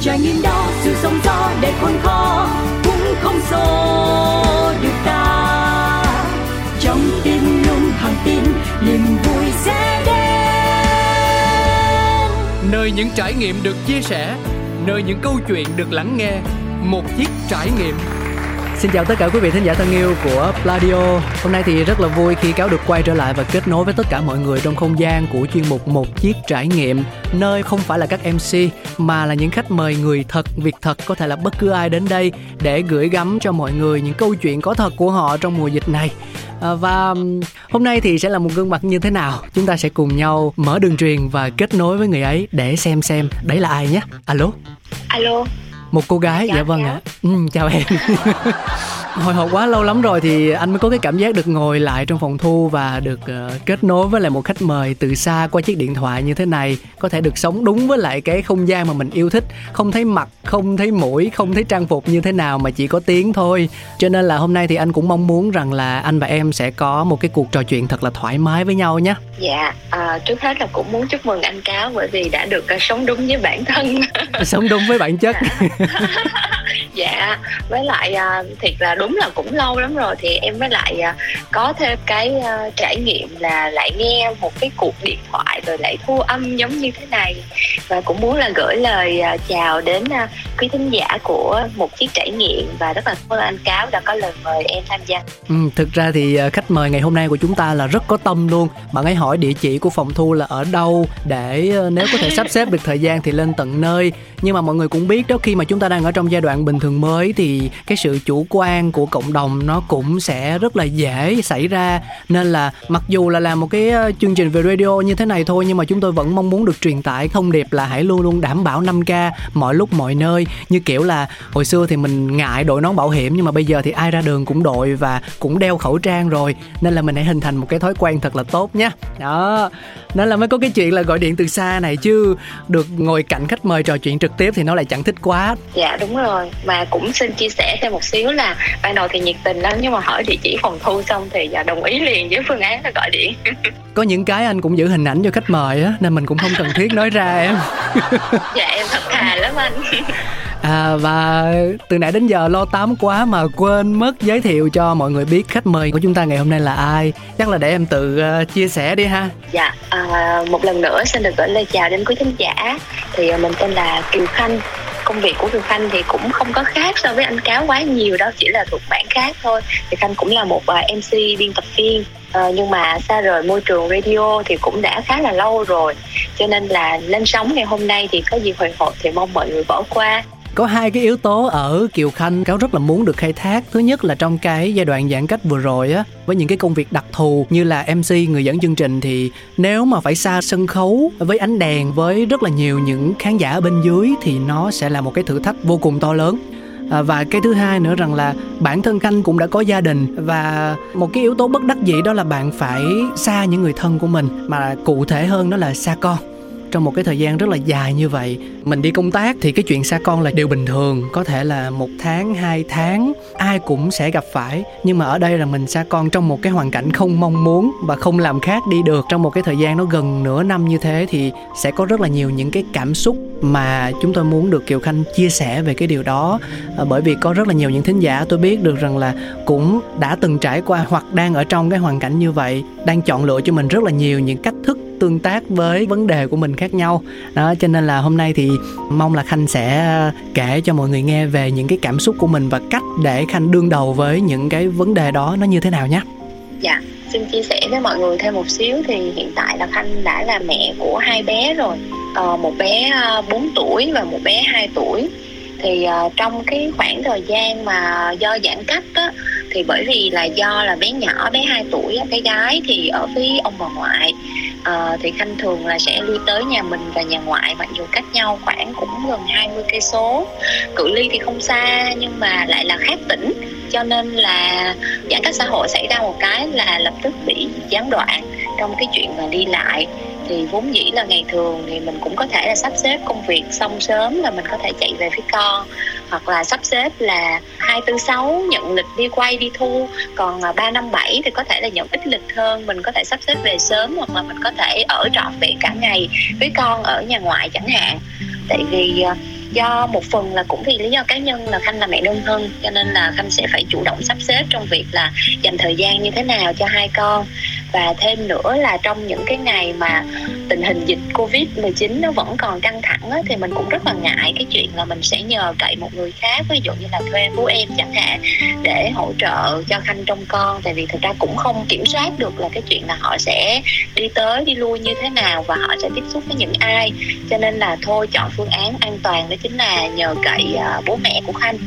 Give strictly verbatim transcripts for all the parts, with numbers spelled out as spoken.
trải nghiệm đó sự sóng gió đầy khôn khó cũng không xô được ta. Trong tin luôn hàng tin niềm vui sẽ đến, nơi những trải nghiệm được chia sẻ, nơi những câu chuyện được lắng nghe. Một chiếc trải nghiệm. Xin chào tất cả quý vị thính giả thân yêu của Pladio. Hôm nay thì rất là vui khi Cáo được quay trở lại và kết nối với tất cả mọi người trong không gian của chuyên mục Một Chiếc Trải Nghiệm, nơi không phải là các em xê mà là những khách mời người thật, việc thật, có thể là bất cứ ai đến đây để gửi gắm cho mọi người những câu chuyện có thật của họ trong mùa dịch này. À, và hôm nay thì sẽ là một gương mặt như thế nào? Chúng ta sẽ cùng nhau mở đường truyền và kết nối với người ấy để xem xem đấy là ai nhé. Alo. Alo. Một cô gái, chào, dạ vâng ạ. Ừ, chào em. Hồi hộp quá, lâu lắm rồi thì anh mới có cái cảm giác được ngồi lại trong phòng thu và được uh, kết nối với lại một khách mời từ xa qua chiếc điện thoại như thế này. Có thể được sống đúng với lại cái không gian mà mình yêu thích. Không thấy mặt, không thấy mũi, không thấy trang phục như thế nào mà chỉ có tiếng thôi. Cho nên là hôm nay thì anh cũng mong muốn rằng là anh và em sẽ có một cái cuộc trò chuyện thật là thoải mái với nhau nhé. Dạ, uh, trước hết là cũng muốn chúc mừng anh Cáo bởi vì đã được uh, sống đúng với bản thân. Sống đúng với bản chất. Dạ, với lại uh, thiệt là đúng là cũng lâu lắm rồi thì em mới lại uh, có thêm cái uh, trải nghiệm là lại nghe một cái cuộc điện thoại rồi lại thu âm giống như thế này. Và cũng muốn là gửi lời uh, chào đến uh, quý thính giả của Một Chiếc Trải Nghiệm. Và rất là cảm ơn anh Cáo đã có lời mời em tham gia. Ừ, thực ra thì uh, khách mời ngày hôm nay của chúng ta là rất có tâm luôn. Bạn ấy hỏi địa chỉ của phòng thu là ở đâu để uh, nếu có thể sắp xếp được thời gian thì lên tận nơi. Nhưng mà mọi người cũng biết đó, khi mà chúng ta đang ở trong giai đoạn bình thường mới thì cái sự chủ quan của cộng đồng nó cũng sẽ rất là dễ xảy ra. Nên là mặc dù là làm một cái chương trình về radio như thế này thôi, nhưng mà chúng tôi vẫn mong muốn được truyền tải thông điệp là hãy luôn luôn đảm bảo năm K mọi lúc mọi nơi. Như kiểu là hồi xưa thì mình ngại đội nón bảo hiểm, nhưng mà bây giờ thì ai ra đường cũng đội và cũng đeo khẩu trang rồi. Nên là mình hãy hình thành một cái thói quen thật là tốt nhé. Đó, nên là mới có cái chuyện là gọi điện từ xa này, chứ được ngồi cạnh khách mời trò chuyện trực tiếp thì nó lại chẳng thích quá. Dạ đúng rồi, mà cũng xin chia sẻ thêm một xíu là ban đầu thì nhiệt tình lắm, nhưng mà hỏi địa chỉ phòng thu xong thì dạ đồng ý liền với phương án là gọi điện. Có những cái anh cũng giữ hình ảnh cho khách mời á, nên mình cũng không cần thiết nói ra em. Dạ em thật thà lắm anh. À, và từ nãy đến giờ lo tám quá mà quên mất giới thiệu cho mọi người biết khách mời của chúng ta ngày hôm nay là ai. Chắc là để em tự uh, chia sẻ đi ha. Dạ, à, một lần nữa xin được gửi lời chào đến quý khán giả. Thì mình tên là Kiều Khanh. Công việc của Thùy Khanh thì cũng không có khác so với anh Cáo quá nhiều, đó chỉ là thuộc bản khác thôi. Thùy Khanh cũng là một em xê, biên tập viên, ờ, nhưng mà xa rời môi trường radio thì cũng đã khá là lâu rồi. Cho nên là lên sóng ngày hôm nay thì có gì hồi hộp thì mong mọi người bỏ qua. Có hai cái yếu tố ở Kiều Khanh Cáo rất là muốn được khai thác. Thứ nhất là trong cái giai đoạn giãn cách vừa rồi á, với những cái công việc đặc thù như là em xê, người dẫn chương trình, thì nếu mà phải xa sân khấu với ánh đèn, với rất là nhiều những khán giả ở bên dưới thì nó sẽ là một cái thử thách vô cùng to lớn. À, và cái thứ hai nữa rằng là bản thân Khanh cũng đã có gia đình, và một cái yếu tố bất đắc dĩ đó là bạn phải xa những người thân của mình, mà cụ thể hơn đó là xa con. Trong một cái thời gian rất là dài như vậy, mình đi công tác thì cái chuyện xa con là điều bình thường, có thể là một tháng, hai tháng ai cũng sẽ gặp phải. Nhưng mà ở đây là mình xa con trong một cái hoàn cảnh không mong muốn và không làm khác đi được, trong một cái thời gian nó gần nửa năm như thế, thì sẽ có rất là nhiều những cái cảm xúc mà chúng tôi muốn được Kiều Khanh chia sẻ về cái điều đó. Bởi vì có rất là nhiều những thính giả tôi biết được rằng là cũng đã từng trải qua hoặc đang ở trong cái hoàn cảnh như vậy, đang chọn lựa cho mình rất là nhiều những cách thức tương tác với vấn đề của mình khác nhau. Đó, cho nên là hôm nay thì mong là Khanh sẽ kể cho mọi người nghe về những cái cảm xúc của mình và cách để Khanh đương đầu với những cái vấn đề đó nó như thế nào nhé. Dạ, xin chia sẻ với mọi người thêm một xíu thì hiện tại là Khanh đã là mẹ của hai bé rồi. Ờ, một bé bốn tuổi và một bé hai tuổi. Thì uh, trong cái khoảng thời gian mà do giãn cách á, thì bởi vì là do là bé nhỏ, bé hai tuổi á, bé gái thì ở với ông bà ngoại, uh, thì Khanh thường là sẽ lui tới nhà mình và nhà ngoại, mặc dù cách nhau khoảng cũng gần hai mươi cây số, cự ly thì không xa nhưng mà lại là khác tỉnh. Cho nên là giãn cách xã hội xảy ra một cái là lập tức bị gián đoạn trong cái chuyện mà đi lại. Thì vốn dĩ là ngày thường thì mình cũng có thể là sắp xếp công việc xong sớm là mình có thể chạy về phía con, hoặc là sắp xếp là hai, bốn, sáu nhận lịch đi quay đi thu, còn ba, năm, bảy thì có thể là nhận ít lịch hơn, mình có thể sắp xếp về sớm, hoặc là mình có thể ở trọn vẹn cả ngày với con ở nhà ngoại chẳng hạn. Tại vì do một phần là cũng vì lý do cá nhân là Khanh là mẹ đơn thân, cho nên là Khanh sẽ phải chủ động sắp xếp trong việc là dành thời gian như thế nào cho hai con. Và thêm nữa là trong những cái ngày mà tình hình dịch covid mười chín nó vẫn còn căng thẳng á, thì mình cũng rất là ngại cái chuyện là mình sẽ nhờ cậy một người khác, ví dụ như là thuê bố em chẳng hạn, để hỗ trợ cho Khanh trông con. Tại vì thực ra cũng không kiểm soát được là cái chuyện là họ sẽ đi tới đi lui như thế nào và họ sẽ tiếp xúc với những ai, cho nên là thôi chọn phương án an toàn đó chính là nhờ cậy bố mẹ của Khanh.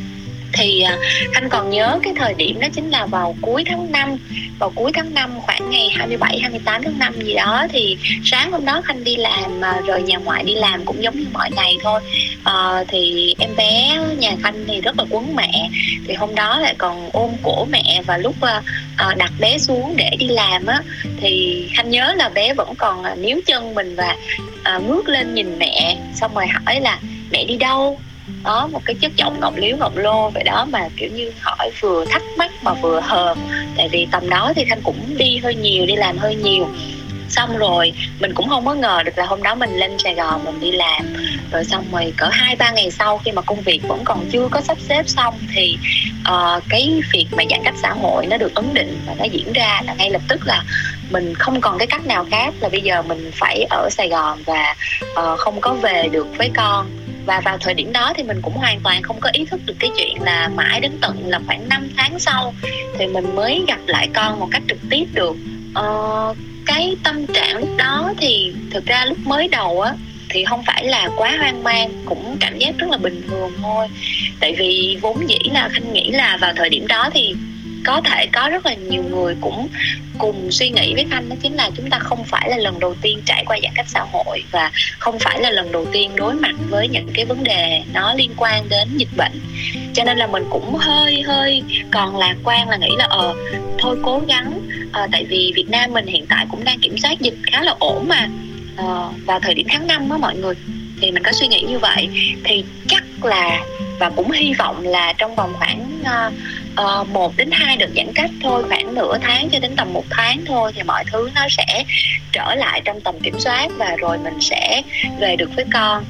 Thì Khanh còn nhớ cái thời điểm đó chính là vào cuối tháng năm, vào cuối tháng năm khoảng ngày hai mươi bảy, hai mươi tám tháng năm gì đó. Thì sáng hôm đó Khanh đi làm, rồi nhà ngoại đi làm cũng giống như mọi ngày thôi. à, Thì em bé nhà Khanh thì rất là quấn mẹ, thì hôm đó lại còn ôm cổ mẹ. Và lúc à, đặt bé xuống để đi làm á, thì Khanh nhớ là bé vẫn còn níu chân mình và à, ngước lên nhìn mẹ, xong rồi hỏi là mẹ đi đâu? Đó, một cái chất giọng ngọng líu ngọng lô vậy đó, mà kiểu như hỏi vừa thắc mắc mà vừa hờn. Tại vì tầm đó thì Khanh cũng đi hơi nhiều, đi làm hơi nhiều. Xong rồi mình cũng không có ngờ được là hôm đó mình lên Sài Gòn mình đi làm. Rồi xong rồi cỡ hai ba ngày sau, khi mà công việc vẫn còn chưa có sắp xếp xong, thì uh, cái việc mà giãn cách xã hội nó được ấn định và nó diễn ra là ngay lập tức là mình không còn cái cách nào khác, là bây giờ mình phải ở Sài Gòn và uh, không có về được với con. Và vào thời điểm đó thì mình cũng hoàn toàn không có ý thức được cái chuyện là mãi đến tận là khoảng năm tháng sau thì mình mới gặp lại con một cách trực tiếp được. Ờ, cái tâm trạng lúc đó thì thực ra lúc mới đầu á thì không phải là quá hoang mang, cũng cảm giác rất là bình thường thôi. Tại vì vốn dĩ là Khanh nghĩ là vào thời điểm đó thì có thể có rất là nhiều người cũng cùng suy nghĩ với Khanh, đó chính là chúng ta không phải là lần đầu tiên trải qua giãn cách xã hội và không phải là lần đầu tiên đối mặt với những cái vấn đề nó liên quan đến dịch bệnh. Cho nên là mình cũng hơi hơi còn lạc quan, là nghĩ là ờ thôi cố gắng, à, tại vì Việt Nam mình hiện tại cũng đang kiểm soát dịch khá là ổn mà. À, vào thời điểm tháng năm đó mọi người, thì mình có suy nghĩ như vậy, thì chắc là và cũng hy vọng là trong vòng khoảng uh, một đến hai đợt giãn cách thôi, khoảng nửa tháng cho đến tầm một tháng thôi, thì mọi thứ nó sẽ trở lại trong tầm kiểm soát và rồi mình sẽ về được với con.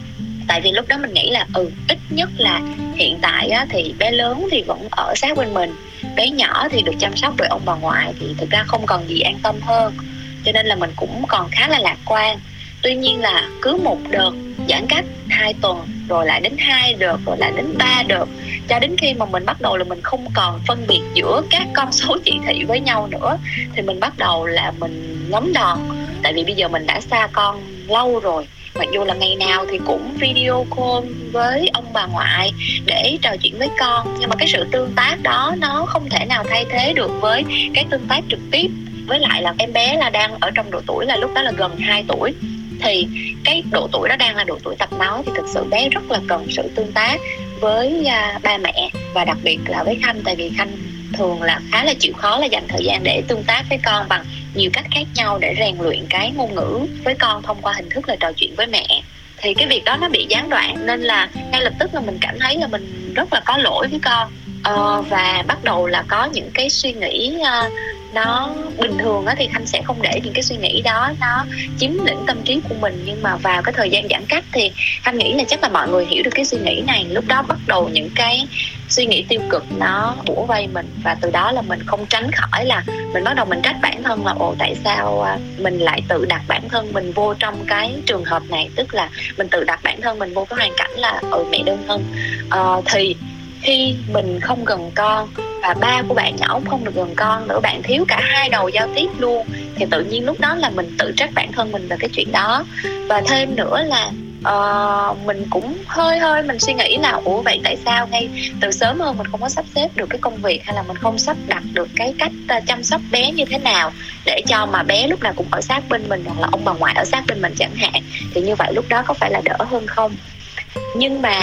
Tại vì lúc đó mình nghĩ là ừ ít nhất là hiện tại á, thì bé lớn thì vẫn ở sát bên mình, bé nhỏ thì được chăm sóc bởi ông bà ngoại, thì thực ra không còn gì an tâm hơn. Cho nên là mình cũng còn khá là lạc quan. Tuy nhiên là cứ một đợt giãn cách hai tuần, rồi lại đến hai đợt, rồi lại đến ba đợt, cho đến khi mà mình bắt đầu là mình không còn phân biệt giữa các con số chỉ thị với nhau nữa, thì mình bắt đầu là mình ngấm đòn. Tại vì bây giờ mình đã xa con lâu rồi, mặc dù là ngày nào thì cũng video call với ông bà ngoại để trò chuyện với con, nhưng mà cái sự tương tác đó nó không thể nào thay thế được với cái tương tác trực tiếp. Với lại là em bé là đang ở trong độ tuổi là lúc đó là gần hai tuổi, thì cái độ tuổi đó đang là độ tuổi tập nói, thì thực sự bé rất là cần sự tương tác với uh, ba mẹ và đặc biệt là với Khanh. Tại vì Khanh thường là khá là chịu khó là dành thời gian để tương tác với con bằng nhiều cách khác nhau để rèn luyện cái ngôn ngữ với con thông qua hình thức là trò chuyện với mẹ. Thì cái việc đó nó bị gián đoạn, nên là ngay lập tức là mình cảm thấy là mình rất là có lỗi với con. Ờ, và bắt đầu là có những cái suy nghĩ uh, nó bình thường á, thì Khanh sẽ không để những cái suy nghĩ đó nó chiếm lĩnh tâm trí của mình. Nhưng mà vào cái thời gian giãn cách thì Khanh nghĩ là chắc là mọi người hiểu được cái suy nghĩ này. Lúc đó bắt đầu những cái suy nghĩ tiêu cực nó bủa vây mình, và từ đó là mình không tránh khỏi là mình bắt đầu mình trách bản thân là ồ tại sao mình lại tự đặt bản thân mình vô trong cái trường hợp này, tức là mình tự đặt bản thân mình vô cái hoàn cảnh là ừ mẹ đơn thân. Ờ, thì khi mình không gần con và ba của bạn nhỏ không được gần con nữa, bạn thiếu cả hai đầu giao tiếp luôn, thì tự nhiên lúc đó là mình tự trách bản thân mình về cái chuyện đó. Và thêm nữa là uh, mình cũng hơi hơi mình suy nghĩ là ủa vậy tại sao ngay từ sớm hơn mình không có sắp xếp được cái công việc, hay là mình không sắp đặt được cái cách chăm sóc bé như thế nào để cho mà bé lúc nào cũng ở sát bên mình, hoặc là ông bà ngoại ở sát bên mình chẳng hạn, thì như vậy lúc đó có phải là đỡ hơn không. Nhưng mà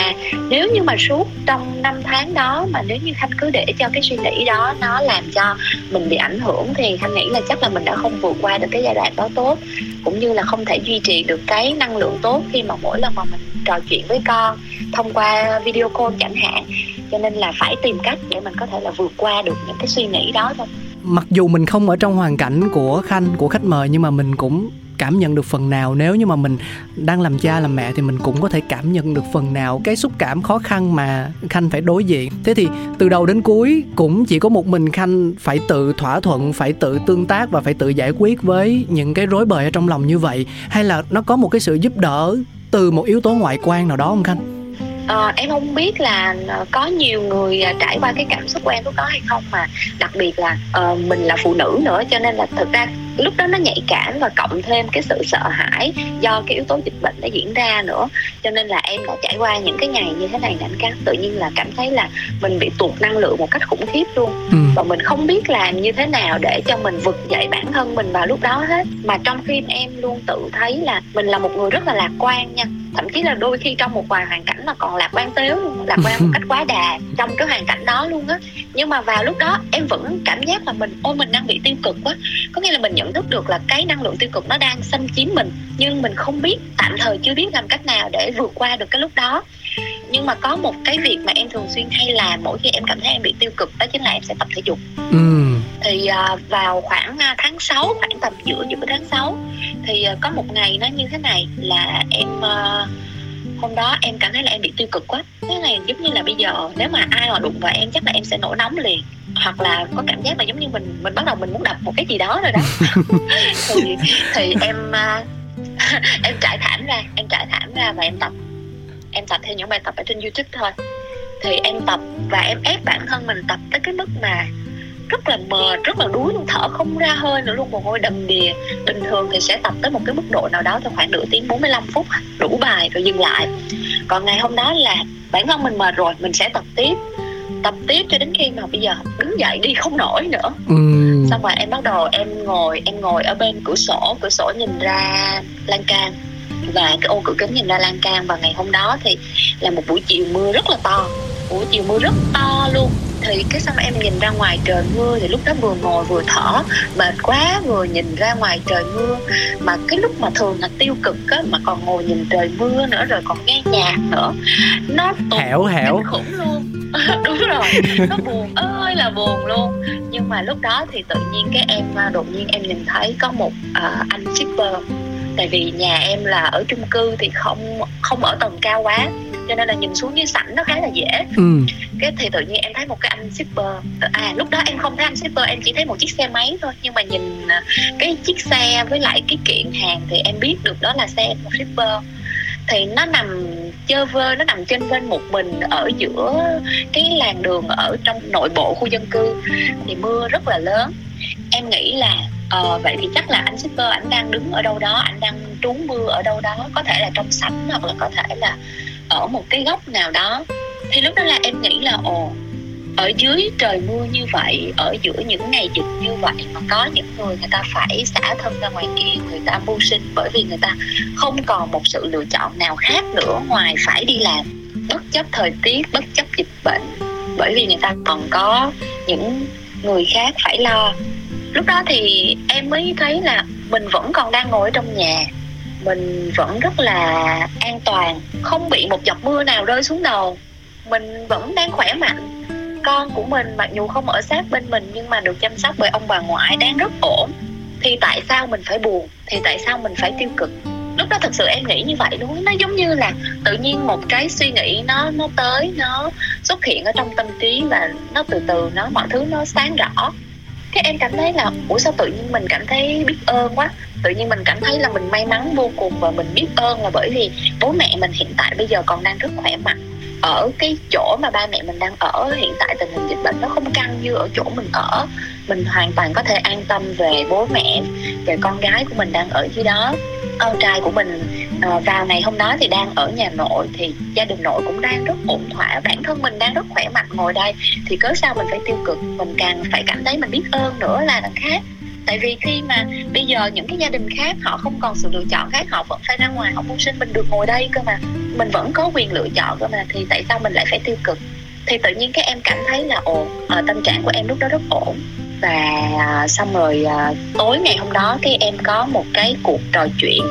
nếu như mà suốt trong năm tháng đó mà nếu như Khanh cứ để cho cái suy nghĩ đó nó làm cho mình bị ảnh hưởng, thì Khanh nghĩ là chắc là mình đã không vượt qua được cái giai đoạn đó tốt, cũng như là không thể duy trì được cái năng lượng tốt khi mà mỗi lần mà mình trò chuyện với con thông qua video call chẳng hạn. Cho nên là phải tìm cách để mình có thể là vượt qua được những cái suy nghĩ đó thôi. Mặc dù mình không ở trong hoàn cảnh của Khanh, của khách mời, nhưng mà mình cũng cảm nhận được phần nào. Nếu như mà mình đang làm cha làm mẹ thì mình cũng có thể cảm nhận được phần nào cái xúc cảm khó khăn mà Khanh phải đối diện. Thế thì từ đầu đến cuối cũng chỉ có một mình Khanh phải tự thỏa thuận, phải tự tương tác và phải tự giải quyết với những cái rối bời ở trong lòng như vậy, hay là nó có một cái sự giúp đỡ từ một yếu tố ngoại quan nào đó không Khanh? Ờ, em không biết là có nhiều người trải qua cái cảm xúc của em có hay không, mà đặc biệt là uh, mình là phụ nữ nữa, cho nên là thực ra lúc đó nó nhạy cảm và cộng thêm cái sự sợ hãi do cái yếu tố dịch bệnh đã diễn ra nữa, cho nên là em đã trải qua những cái ngày như thế này nè anh Cát, tự nhiên là cảm thấy là mình bị tuột năng lượng một cách khủng khiếp luôn. ừ. Và mình không biết làm như thế nào để cho mình vực dậy bản thân mình vào lúc đó hết, mà trong khi em luôn tự thấy là mình là một người rất là lạc quan nha, thậm chí là đôi khi trong một vài hoàn cảnh mà còn lạc quan tếu luôn, lạc quan một cách quá đà trong cái hoàn cảnh đó luôn á. Nhưng mà vào lúc đó em vẫn cảm giác là mình ôi mình đang bị tiêu cực quá, có nghĩa là mình nhận thức được là cái năng lượng tiêu cực nó đang xâm chiếm mình, nhưng mình không biết, tạm thời chưa biết làm cách nào để vượt qua được cái lúc đó. Nhưng mà có một cái việc mà em thường xuyên hay làm mỗi khi em cảm thấy em bị tiêu cực, đó chính là em sẽ tập thể dục. ừ. Thì uh, vào khoảng uh, tháng sáu, khoảng tầm giữa giữa tháng sáu thì uh, có một ngày nó như thế này là em uh, hôm đó em cảm thấy là em bị tiêu cực quá. Cái này giống như là bây giờ nếu mà ai mà đụng vào em chắc là em sẽ nổi nóng liền, hoặc là có cảm giác là giống như mình mình bắt đầu mình muốn đập một cái gì đó rồi đó. thì, thì em uh, em trải thảm ra, em trải thảm ra và em tập. Em tập theo những bài tập ở trên YouTube thôi. Thì em tập và em ép bản thân mình tập tới cái mức mà rất là mệt, rất là đuối luôn, thở không ra hơi nữa luôn, mồ hôi đầm đìa. Bình thường thì sẽ tập tới một cái mức độ nào đó trong khoảng nửa tiếng bốn mươi lăm phút, đủ bài rồi dừng lại. Còn ngày hôm đó là bản thân mình mệt rồi, mình sẽ tập tiếp, tập tiếp cho đến khi mà bây giờ đứng dậy đi không nổi nữa. uhm. Xong rồi em bắt đầu em ngồi, em ngồi ở bên cửa sổ, cửa sổ nhìn ra lan can, và cái ô cửa kính nhìn ra lan can. Và ngày hôm đó thì là một buổi chiều mưa rất là to, buổi chiều mưa rất to luôn. Thì cái xong em nhìn ra ngoài trời mưa, thì lúc đó vừa ngồi vừa thở, mệt quá, vừa nhìn ra ngoài trời mưa. Mà cái lúc mà thường là tiêu cực á, mà còn ngồi nhìn trời mưa nữa, rồi còn nghe nhạc nữa, nó tụt hẻo hẻo khủng luôn. Đúng rồi, nó buồn ơi là buồn luôn. Nhưng mà lúc đó thì tự nhiên cái em đột nhiên em nhìn thấy có một uh, anh shipper. Tại vì nhà em là ở chung cư thì không không ở tầng cao quá, cho nên là nhìn xuống dưới sảnh nó khá là dễ. ừ. Cái thì tự nhiên em thấy một cái anh shipper. À lúc đó em không thấy anh shipper, em chỉ thấy một chiếc xe máy thôi. Nhưng mà nhìn cái chiếc xe với lại cái kiện hàng thì em biết được đó là xe một shipper. Thì nó nằm chơ vơ, nó nằm trên vên một mình ở giữa cái làn đường ở trong nội bộ khu dân cư. Thì mưa rất là lớn. Em nghĩ là Ờ, vậy thì chắc là anh shipper ảnh đang đứng ở đâu đó, ảnh đang trú mưa ở đâu đó, có thể là trong sảnh hoặc là có thể là ở một cái góc nào đó. Thì lúc đó là em nghĩ là ồ, ở dưới trời mưa như vậy, ở giữa những ngày dịch như vậy mà có những người người ta phải xả thân ra ngoài kia, người ta mưu sinh bởi vì người ta không còn một sự lựa chọn nào khác nữa ngoài phải đi làm, bất chấp thời tiết, bất chấp dịch bệnh, bởi vì người ta còn có những người khác phải lo. Lúc đó thì em mới thấy là mình vẫn còn đang ngồi ở trong nhà, mình vẫn rất là an toàn, không bị một giọt mưa nào rơi xuống đầu, mình vẫn đang khỏe mạnh. Con của mình mặc dù không ở sát bên mình nhưng mà được chăm sóc bởi ông bà ngoại đang rất ổn. Thì tại sao mình phải buồn, thì tại sao mình phải tiêu cực? Lúc đó thật sự em nghĩ như vậy luôn. Nó giống như là tự nhiên một cái suy nghĩ nó nó tới, nó xuất hiện ở trong tâm trí và nó từ từ nó mọi thứ nó sáng rõ. Cái em cảm thấy là ủa sao tự nhiên mình cảm thấy biết ơn quá, tự nhiên mình cảm thấy là mình may mắn vô cùng và mình biết ơn là bởi vì bố mẹ mình hiện tại bây giờ còn đang rất khỏe mạnh. Ở cái chỗ mà ba mẹ mình đang ở hiện tại tình hình dịch bệnh nó không căng như ở chỗ mình ở, mình hoàn toàn có thể an tâm về bố mẹ, về con gái của mình đang ở dưới đó. Con trai của mình vào ngày hôm đó thì đang ở nhà nội, thì gia đình nội cũng đang rất ổn thỏa, bản thân mình đang rất khỏe mạnh ngồi đây, thì cớ sao mình phải tiêu cực, mình càng phải cảm thấy mình biết ơn nữa là đằng khác. Tại vì khi mà bây giờ những cái gia đình khác họ không còn sự lựa chọn khác, họ vẫn phải ra ngoài, họ mưu sinh, mình được ngồi đây cơ mà, mình vẫn có quyền lựa chọn cơ mà, thì tại sao mình lại phải tiêu cực? Thì tự nhiên cái em cảm thấy là ổn, à, tâm trạng của em lúc đó rất ổn. Và à, xong rồi à, tối ngày hôm đó cái em có một cái cuộc trò chuyện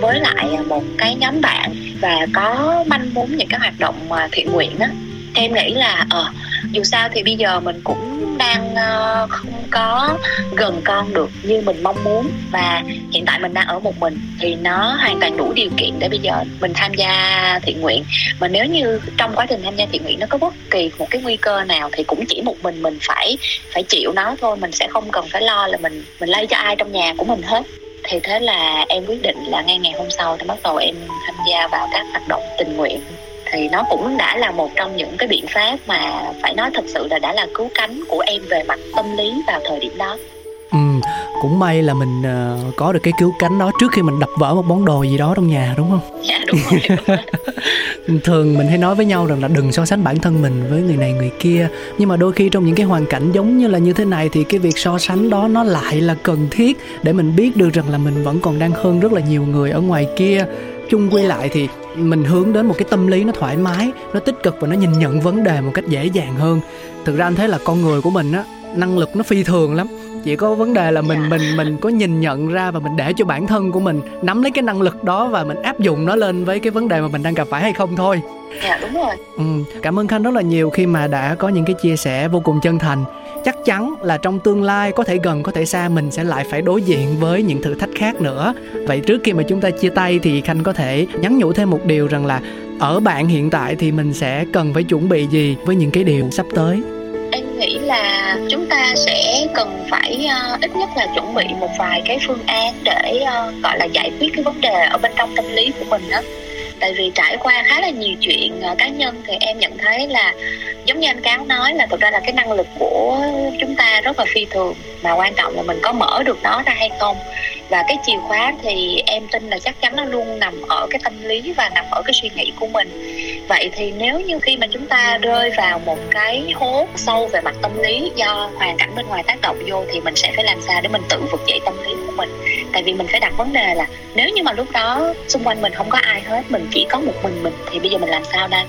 với lại một cái nhóm bạn và có manh muốn những cái hoạt động à, thiện nguyện á. Em nghĩ là ờ à, dù sao thì bây giờ mình cũng đang à, không có gần con được như mình mong muốn, và hiện tại mình đang ở một mình thì nó hoàn toàn đủ điều kiện để bây giờ mình tham gia thiện nguyện. Mà nếu như trong quá trình tham gia thiện nguyện nó có bất kỳ một cái nguy cơ nào thì cũng chỉ một mình mình phải phải chịu nó thôi, mình sẽ không cần phải lo là mình mình lây cho ai trong nhà của mình hết. Thì thế là em quyết định là ngay ngày hôm sau thì bắt đầu em tham gia vào các hoạt động tình nguyện. Thì nó cũng đã là một trong những cái biện pháp mà phải nói thật sự là đã là cứu cánh của em về mặt tâm lý vào thời điểm đó. Ừ, cũng may là mình uh, có được cái cứu cánh đó trước khi mình đập vỡ một món đồ gì đó trong nhà, đúng không? Dạ đúng rồi. Thường mình hay nói với nhau rằng là đừng so sánh bản thân mình với người này người kia, nhưng mà đôi khi trong những cái hoàn cảnh giống như là như thế này thì cái việc so sánh đó nó lại là cần thiết để mình biết được rằng là mình vẫn còn đang hơn rất là nhiều người ở ngoài kia. Chung quy lại thì mình hướng đến một cái tâm lý nó thoải mái, nó tích cực và nó nhìn nhận vấn đề một cách dễ dàng hơn. Thực ra anh thấy là con người của mình á, năng lực nó phi thường lắm. Chỉ có vấn đề là mình mình mình có nhìn nhận ra và mình để cho bản thân của mình nắm lấy cái năng lực đó và mình áp dụng nó lên với cái vấn đề mà mình đang gặp phải hay không thôi. Dạ đúng rồi. Ừ, cảm ơn Khanh rất là nhiều khi mà đã có những cái chia sẻ vô cùng chân thành. Chắc chắn là trong tương lai, có thể gần có thể xa, mình sẽ lại phải đối diện với những thử thách khác nữa. Vậy trước khi mà chúng ta chia tay thì Khanh có thể nhắn nhủ thêm một điều rằng là ở bạn hiện tại thì mình sẽ cần phải chuẩn bị gì với những cái điều sắp tới? Em nghĩ là chúng ta sẽ cần phải uh, ít nhất là chuẩn bị một vài cái phương án để uh, gọi là giải quyết cái vấn đề ở bên trong tâm lý của mình đó. Tại vì trải qua khá là nhiều chuyện uh, cá nhân thì em nhận thấy là giống như anh Cáo nói là thực ra là cái năng lực của chúng ta rất là phi thường, mà quan trọng là mình có mở được nó ra hay không. Và cái chìa khóa thì em tin là chắc chắn nó luôn nằm ở cái tâm lý và nằm ở cái suy nghĩ của mình. Vậy thì nếu như khi mà chúng ta rơi vào một cái hố sâu về mặt tâm lý do hoàn cảnh bên ngoài tác động vô thì mình sẽ phải làm sao để mình tự vực dậy tâm lý của mình. Tại vì mình phải đặt vấn đề là nếu như mà lúc đó xung quanh mình không có ai hết, mình chỉ có một mình mình thì bây giờ mình làm sao đây?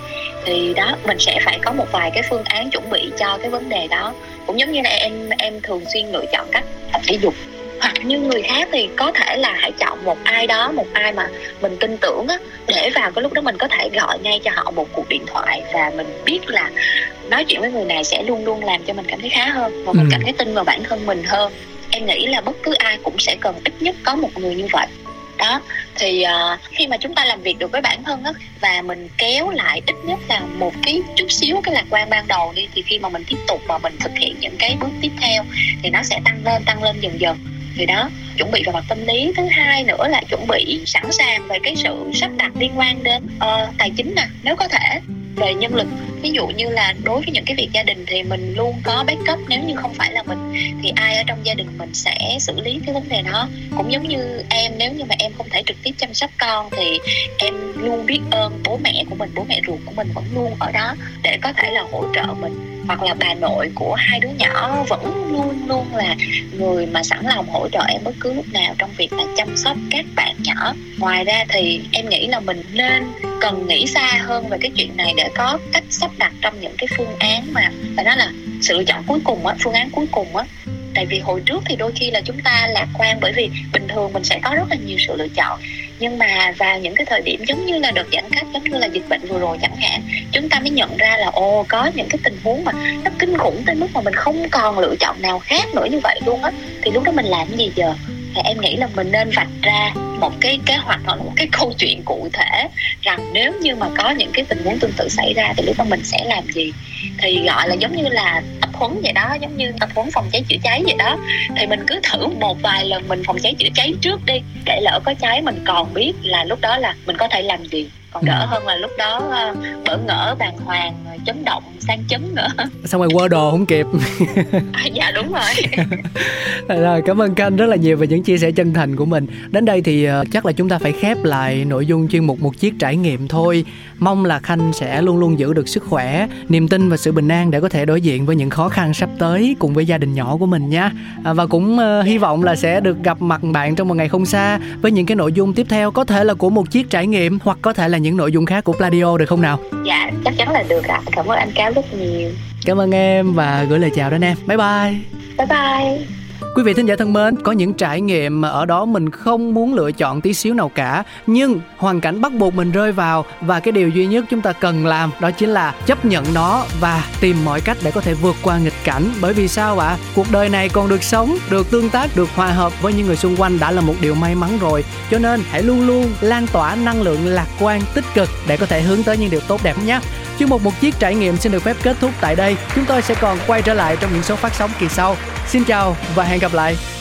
Thì đó, mình sẽ phải có một vài cái phương án chuẩn bị cho cái vấn đề đó. Cũng giống như là em em thường xuyên lựa chọn cách tập thể dục. Hoặc như người khác thì có thể là hãy chọn một ai đó, một ai mà mình tin tưởng á, để vào cái lúc đó mình có thể gọi ngay cho họ một cuộc điện thoại và mình biết là nói chuyện với người này sẽ luôn luôn làm cho mình cảm thấy khá hơn và mình ừ. cảm thấy tin vào bản thân mình hơn. Em nghĩ là bất cứ ai cũng sẽ cần ít nhất có một người như vậy. Đó, thì uh, khi mà chúng ta làm việc được với bản thân á, và mình kéo lại ít nhất là một cái chút xíu cái lạc quan ban đầu đi, thì khi mà mình tiếp tục mà mình thực hiện những cái bước tiếp theo thì nó sẽ tăng lên, tăng lên dần dần. Thì đó, chuẩn bị về mặt tâm lý. Thứ hai nữa là chuẩn bị sẵn sàng về cái sự sắp đặt liên quan đến uh, tài chính nè, nếu có thể. Về nhân lực, ví dụ như là đối với những cái việc gia đình thì mình luôn có backup, nếu như không phải là mình thì ai ở trong gia đình mình sẽ xử lý cái vấn đề đó. Cũng giống như em, nếu như mà em không thể trực tiếp chăm sóc con thì em luôn biết ơn bố mẹ của mình, bố mẹ ruột của mình vẫn luôn ở đó để có thể là hỗ trợ mình, hoặc là bà nội của hai đứa nhỏ vẫn luôn luôn là người mà sẵn lòng hỗ trợ em bất cứ lúc nào trong việc là chăm sóc các bạn nhỏ. Ngoài ra thì em nghĩ là mình nên cần nghĩ xa hơn về cái chuyện này để có cách sắp đặt trong những cái phương án mà phải nói là sự lựa chọn cuối cùng á, phương án cuối cùng á. Tại vì hồi trước thì đôi khi là chúng ta lạc quan bởi vì bình thường mình sẽ có rất là nhiều sự lựa chọn, nhưng mà vào những cái thời điểm giống như là đợt giãn cách, giống như là dịch bệnh vừa rồi chẳng hạn, chúng ta mới nhận ra là ồ, có những cái tình huống mà nó kinh khủng tới mức mà mình không còn lựa chọn nào khác nữa như vậy luôn á, thì lúc đó mình làm gì giờ? Thì em nghĩ là mình nên vạch ra một cái kế hoạch hoặc một cái câu chuyện cụ thể rằng nếu như mà có những cái tình huống tương tự xảy ra thì lúc đó mình sẽ làm gì. Thì gọi là giống như là tập huấn vậy đó, giống như tập huấn phòng cháy chữa cháy vậy đó, thì mình cứ thử một vài lần mình phòng cháy chữa cháy trước đi, để lỡ có cháy mình còn biết là lúc đó là mình có thể làm gì, còn đỡ hơn là lúc đó uh, bỡ ngỡ, bàng hoàng, chấn động, sang chấn nữa, xong rồi quơ đồ không kịp. À, dạ đúng rồi. Rồi, cảm ơn Khanh rất là nhiều về những chia sẻ chân thành của mình. Đến đây thì uh, chắc là chúng ta phải khép lại nội dung chuyên mục Một Chiếc Trải Nghiệm thôi. Mong là Khanh sẽ luôn luôn giữ được sức khỏe, niềm tin và sự bình an để có thể đối diện với những khó khăn sắp tới cùng với gia đình nhỏ của mình nha. À, và cũng uh, hy vọng là sẽ được gặp mặt bạn trong một ngày không xa với những cái nội dung tiếp theo, có thể là của Một Chiếc Trải Nghiệm hoặc có thể là những nội dung khác của Pladio, được không nào? Dạ, chắc chắn là được ạ. Cảm ơn anh Cáo rất nhiều. Cảm ơn em và gửi lời chào đến em. Bye bye. Bye bye. Quý vị thính giả thân mến, có những trải nghiệm mà ở đó mình không muốn lựa chọn tí xíu nào cả, nhưng hoàn cảnh bắt buộc mình rơi vào, và cái điều duy nhất chúng ta cần làm đó chính là chấp nhận nó và tìm mọi cách để có thể vượt qua nghịch cảnh. Bởi vì sao ạ? À? Cuộc đời này còn được sống, được tương tác, được hòa hợp với những người xung quanh đã là một điều may mắn rồi. Cho nên hãy luôn luôn lan tỏa năng lượng lạc quan, tích cực để có thể hướng tới những điều tốt đẹp nhé. Chương mục Một Chiếc Trải Nghiệm xin được phép kết thúc tại đây. Chúng tôi sẽ còn quay trở lại trong những số phát sóng kỳ sau. Xin chào và hẹn gặp lại.